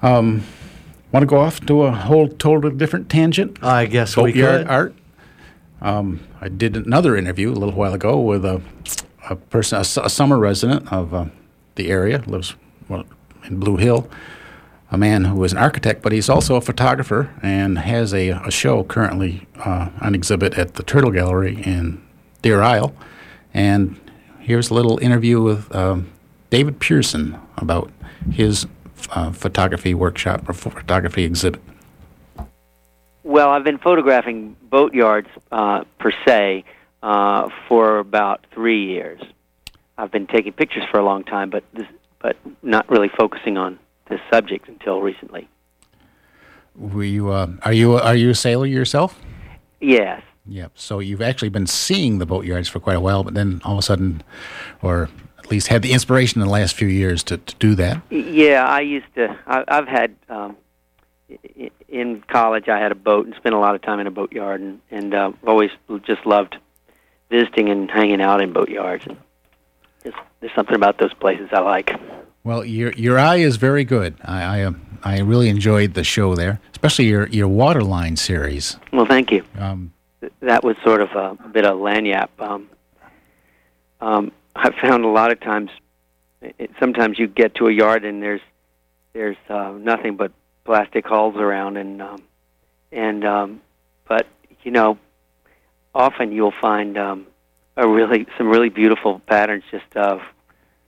Want to go off to a whole totally different tangent? I guess we could. Boatyard art. I did another interview a little while ago with a person, a summer resident of the area, lives in Blue Hill, a man who is an architect, but he's also a photographer and has a show currently on exhibit at the Turtle Gallery in Deer Isle. And here's a little interview with David Pearson about his photography workshop or photography exhibit. Well, I've been photographing boatyards per se for about 3 years. I've been taking pictures for a long time, but not really focusing on this subject until recently. Are you a sailor yourself? Yes. Yep. So you've actually been seeing the boatyards for quite a while, but then all of a sudden, or at least had the inspiration in the last few years to do that. Yeah, I used to. I've had. In college, I had a boat and spent a lot of time in a boatyard, and always just loved visiting and hanging out in boatyards. There's something about those places I like. Well, your eye is very good. I really enjoyed the show there, especially your waterline series. Well, thank you. That was sort of a bit of lagniappe. I found a lot of times, sometimes you get to a yard and there's there's nothing but plastic hulls around, but you know, often you'll find some really beautiful patterns just of,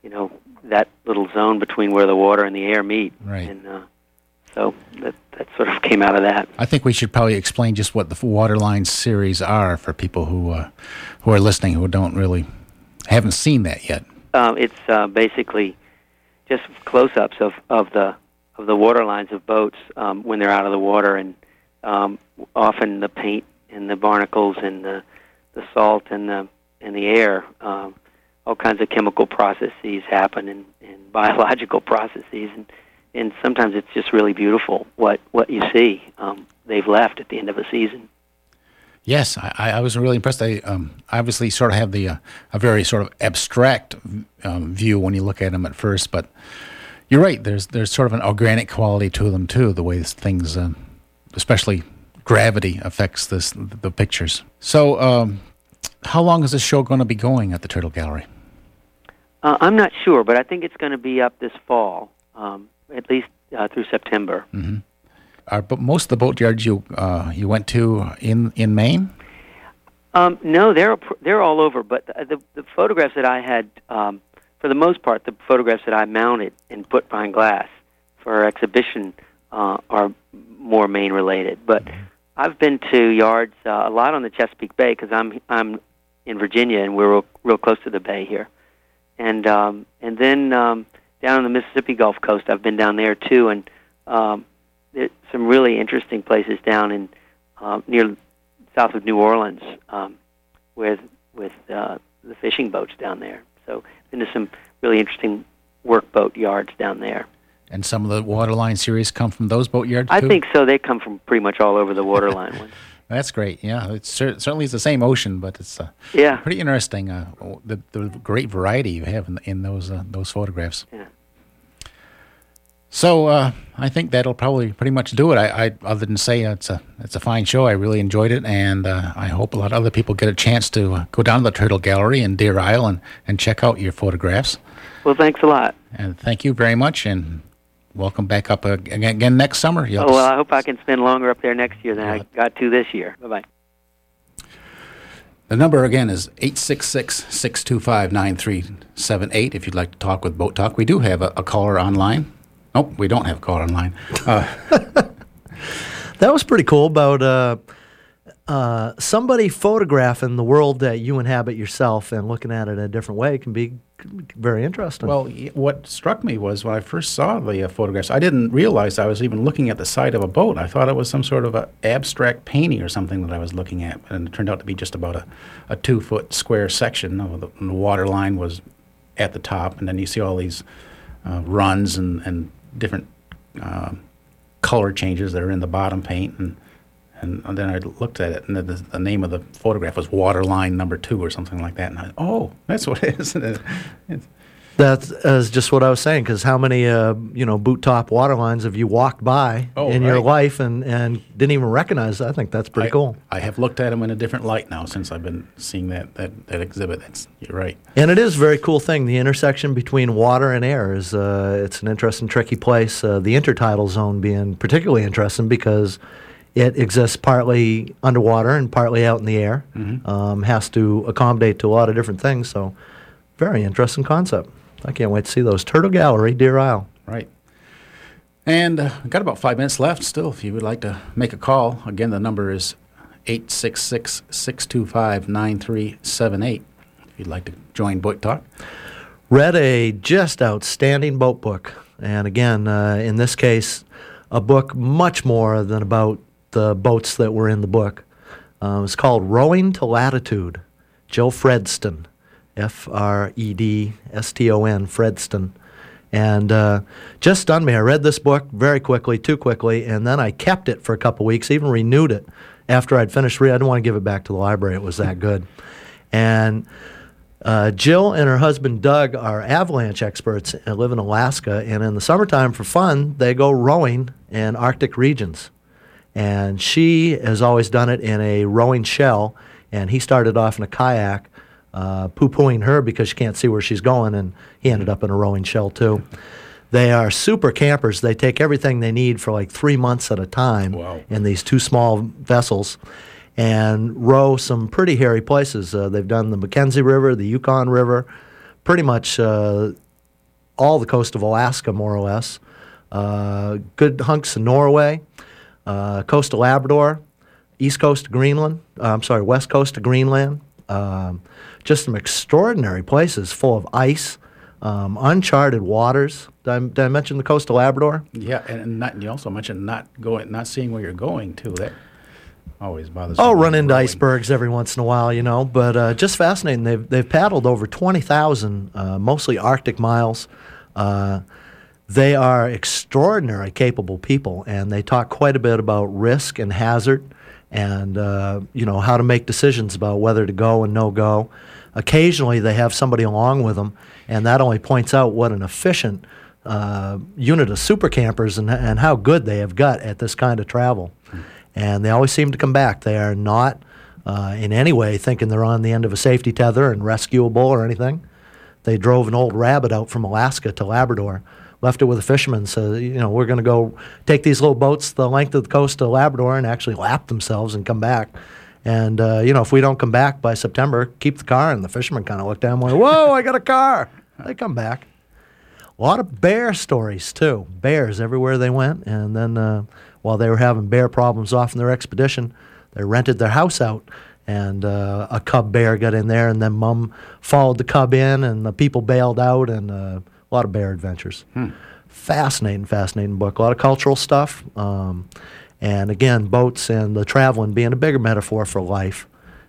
you know, that little zone between where the water and the air meet. Right. And so that sort of came out of that. I think we should probably explain just what the waterline series are for people who are listening who haven't seen that yet. It's basically just close-ups of the water lines of boats when they're out of the water, and often the paint and the barnacles and the salt and the air, all kinds of chemical processes happen and biological processes, and sometimes it's just really beautiful what you see they've left at the end of a season. Yes, I was really impressed. They obviously sort of have a very sort of abstract view when you look at them at first, but you're right. There's sort of an organic quality to them too. The way things, especially gravity, affects the pictures. So, how long is this show going to be going at the Turtle Gallery? I'm not sure, but I think it's going to be up this fall, at least through September. Mm-hmm. But most of the boatyards you went to in Maine? No, they're all over. But the photographs that I had, for the most part, the photographs that I mounted and put behind glass for our exhibition are more Maine related. But I've been to yards a lot on the Chesapeake Bay because I'm in Virginia and we're real close to the bay here, and then down on the Mississippi Gulf Coast I've been down there too, and. There's some really interesting places down in near south of New Orleans with the fishing boats down there. So been to some really interesting work boat yards down there. And some of the waterline series come from those boat yards, too? I think so. They come from pretty much all over the waterline ones. That's great. Yeah, it certainly is the same ocean, but it's pretty interesting. The great variety you have in those photographs. Yeah. So I think that'll probably pretty much do it. I other than say it's a fine show. I really enjoyed it, and I hope a lot of other people get a chance to go down to the Turtle Gallery in Deer Isle and check out your photographs. Well, thanks a lot. And thank you very much, and welcome back up again next summer. I hope I can spend longer up there next year than I got to this year. Bye-bye. The number, again, is 866-625-9378 if you'd like to talk with Boat Talk. We do have a caller online. Nope, we don't have call online. That was pretty cool about somebody photographing the world that you inhabit yourself and looking at it a different way can be very interesting. Well, what struck me was when I first saw the photographs, I didn't realize I was even looking at the side of a boat. I thought it was some sort of an abstract painting or something that I was looking at, and it turned out to be just about a 2-foot square section. The water line was at the top, and then you see all these runs and different color changes that are in the bottom paint, and then I looked at it, and the name of the photograph was Waterline Number 2 or something like that, and I that's what it is. That is just what I was saying, because how many boot top waterlines have you walked by your life and didn't even recognize? I think that's pretty cool. I have looked at them in a different light now since I've been seeing that exhibit. You're right. And it is a very cool thing. The intersection between water and air is it's an interesting, tricky place. The intertidal zone being particularly interesting because it exists partly underwater and partly out in the air. Mm-hmm. Has to accommodate to a lot of different things. So very interesting concept. I can't wait to see those. Turtle Gallery, Deer Isle. Right. And we've got about 5 minutes left still if you would like to make a call. Again, the number is 866-625-9378 if you'd like to join Boat Talk. Read a just outstanding boat book. And again, in this case, a book much more than about the boats that were in the book. It's called Rowing to Latitude, Jill Fredston. F-R-E-D-S-T-O-N, Fredston. And just stunned me. I read this book very quickly, too quickly, and then I kept it for a couple weeks, even renewed it after I'd finished reading. I didn't want to give it back to the library. It was that good. And Jill and her husband, Doug, are avalanche experts and live in Alaska. And in the summertime, for fun, they go rowing in Arctic regions. And she has always done it in a rowing shell, and he started off in a kayak, poo-pooing her because she can't see where she's going, and he ended up in a rowing shell, too. They are super campers. They take everything they need for like 3 months at a time in these two small vessels and row some pretty hairy places. They've done the Mackenzie River, the Yukon River, pretty much all the coast of Alaska, more or less. Good hunks of Norway, coast of Labrador, east coast of Greenland. I'm sorry, west coast of Greenland. Just some extraordinary places full of ice, uncharted waters. Did I mention the coast of Labrador? Yeah, and you also mentioned not seeing where you're going to. That always bothers me. Oh, run into icebergs every once in a while, you know. But just fascinating. They've paddled over 20,000, mostly Arctic miles. They are extraordinarily capable people, and they talk quite a bit about risk and hazard, and you know, how to make decisions about whether to go and no go. Occasionally, they have somebody along with them, and that only points out what an efficient unit of super campers and how good they have got at this kind of travel. And they always seem to come back. They are not in any way thinking they're on the end of a safety tether and rescuable or anything. They drove an old rabbit out from Alaska to Labrador, left it with a fisherman, so, you know, we're going to go take these little boats the length of the coast of Labrador and actually lap themselves and come back. And, you know, if we don't come back by September, keep the car. And the fisherman kind of looked down and went, whoa, I got a car. They come back. A lot of bear stories, too. Bears everywhere they went. And then while they were having bear problems off in their expedition, they rented their house out. And a cub bear got in there, and then Mom followed the cub in, and the people bailed out, and a lot of bear adventures. Fascinating book. A lot of cultural stuff. And again, boats and the traveling being a bigger metaphor for life.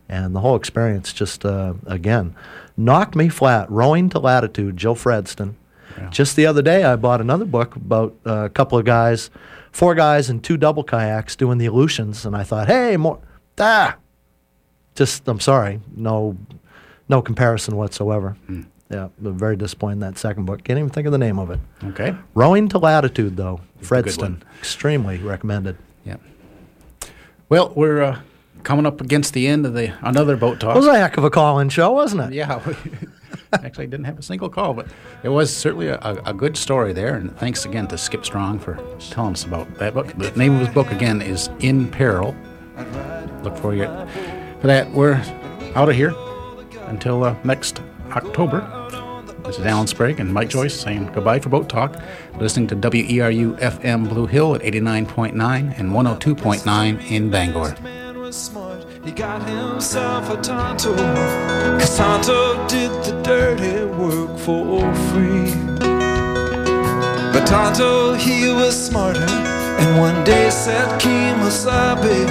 And the whole experience just, again, knocked me flat. Rowing to Latitude, Jill Fredston. Yeah. Just the other day, I bought another book about a couple of guys, four guys and two double kayaks doing the Aleutians. And I thought, hey, more, I'm sorry, no comparison whatsoever. Yeah, I'm very disappointed in that second book. Can't even think of the name of it. Okay. Rowing to Latitude, though. Fredston. Extremely recommended. Yeah. Well, we're coming up against the end of another boat talk. It was a heck of a call-in show, wasn't it? Yeah. Actually, I didn't have a single call, but it was certainly a good story there. And thanks again to Skip Strong for telling us about that book. The name of his book, again, is In Peril. Look for you for that. We're out of here until next October. This is Alan Sprague and Mike Joyce saying goodbye for Boat Talk. Listening to WERU-FM Blue Hill at 89.9 and 102.9 in Bangor. He got himself a Tonto, because Tonto did the dirty work for free. But Tonto, he was smarter, and one day said, Kemosabe,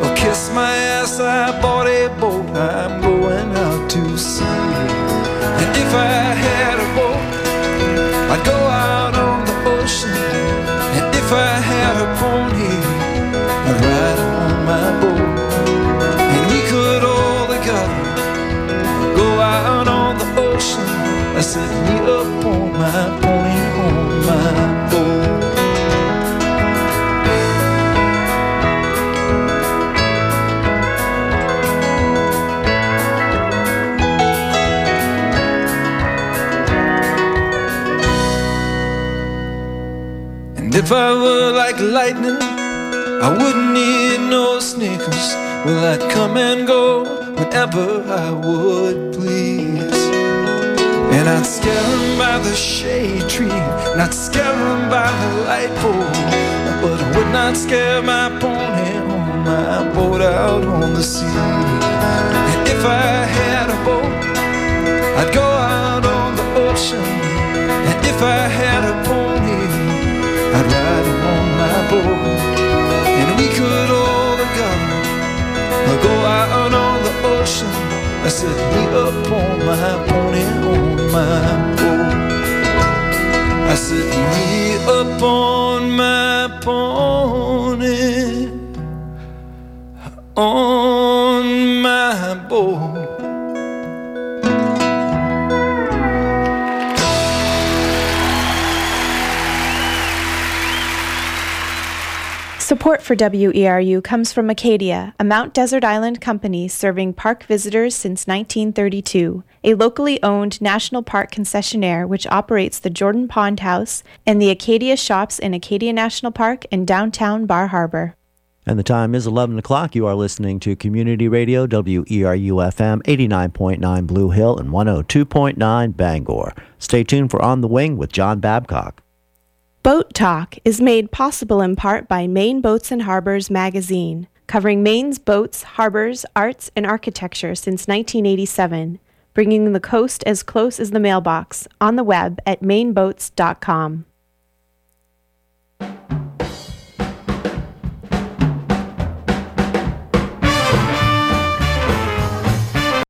well, kiss my ass, I bought a boat, I'm going out to sea. And if I had a boat, I'd go out on the ocean. And if I had a pony, I'd ride on my boat. And we could all together go out on the ocean. I set me up on my pony, on my boat. If I were like lightning, I wouldn't need no sneakers. Well, I'd come and go whenever I would please. And I'd scare him by the shade tree, and I'd scare him by the light pole, but I would not scare my pony on my boat out on the sea. And if I had a boat, I'd go out on the ocean. And if I had a pony, I'd ride him on my boat. And we could all together go out on the ocean. I set me up on my pony, on my boat. I set me up on my pony, on my boat. Support for WERU comes from Acadia, a Mount Desert Island company serving park visitors since 1932, a locally owned national park concessionaire which operates the Jordan Pond House and the Acadia Shops in Acadia National Park and downtown Bar Harbor. And the time is 11 o'clock. You are listening to Community Radio, WERU-FM, 89.9 Blue Hill and 102.9 Bangor. Stay tuned for On the Wing with John Babcock. Boat Talk is made possible in part by Maine Boats and Harbors magazine, covering Maine's boats, harbors, arts, and architecture since 1987, bringing the coast as close as the mailbox, on the web at maineboats.com.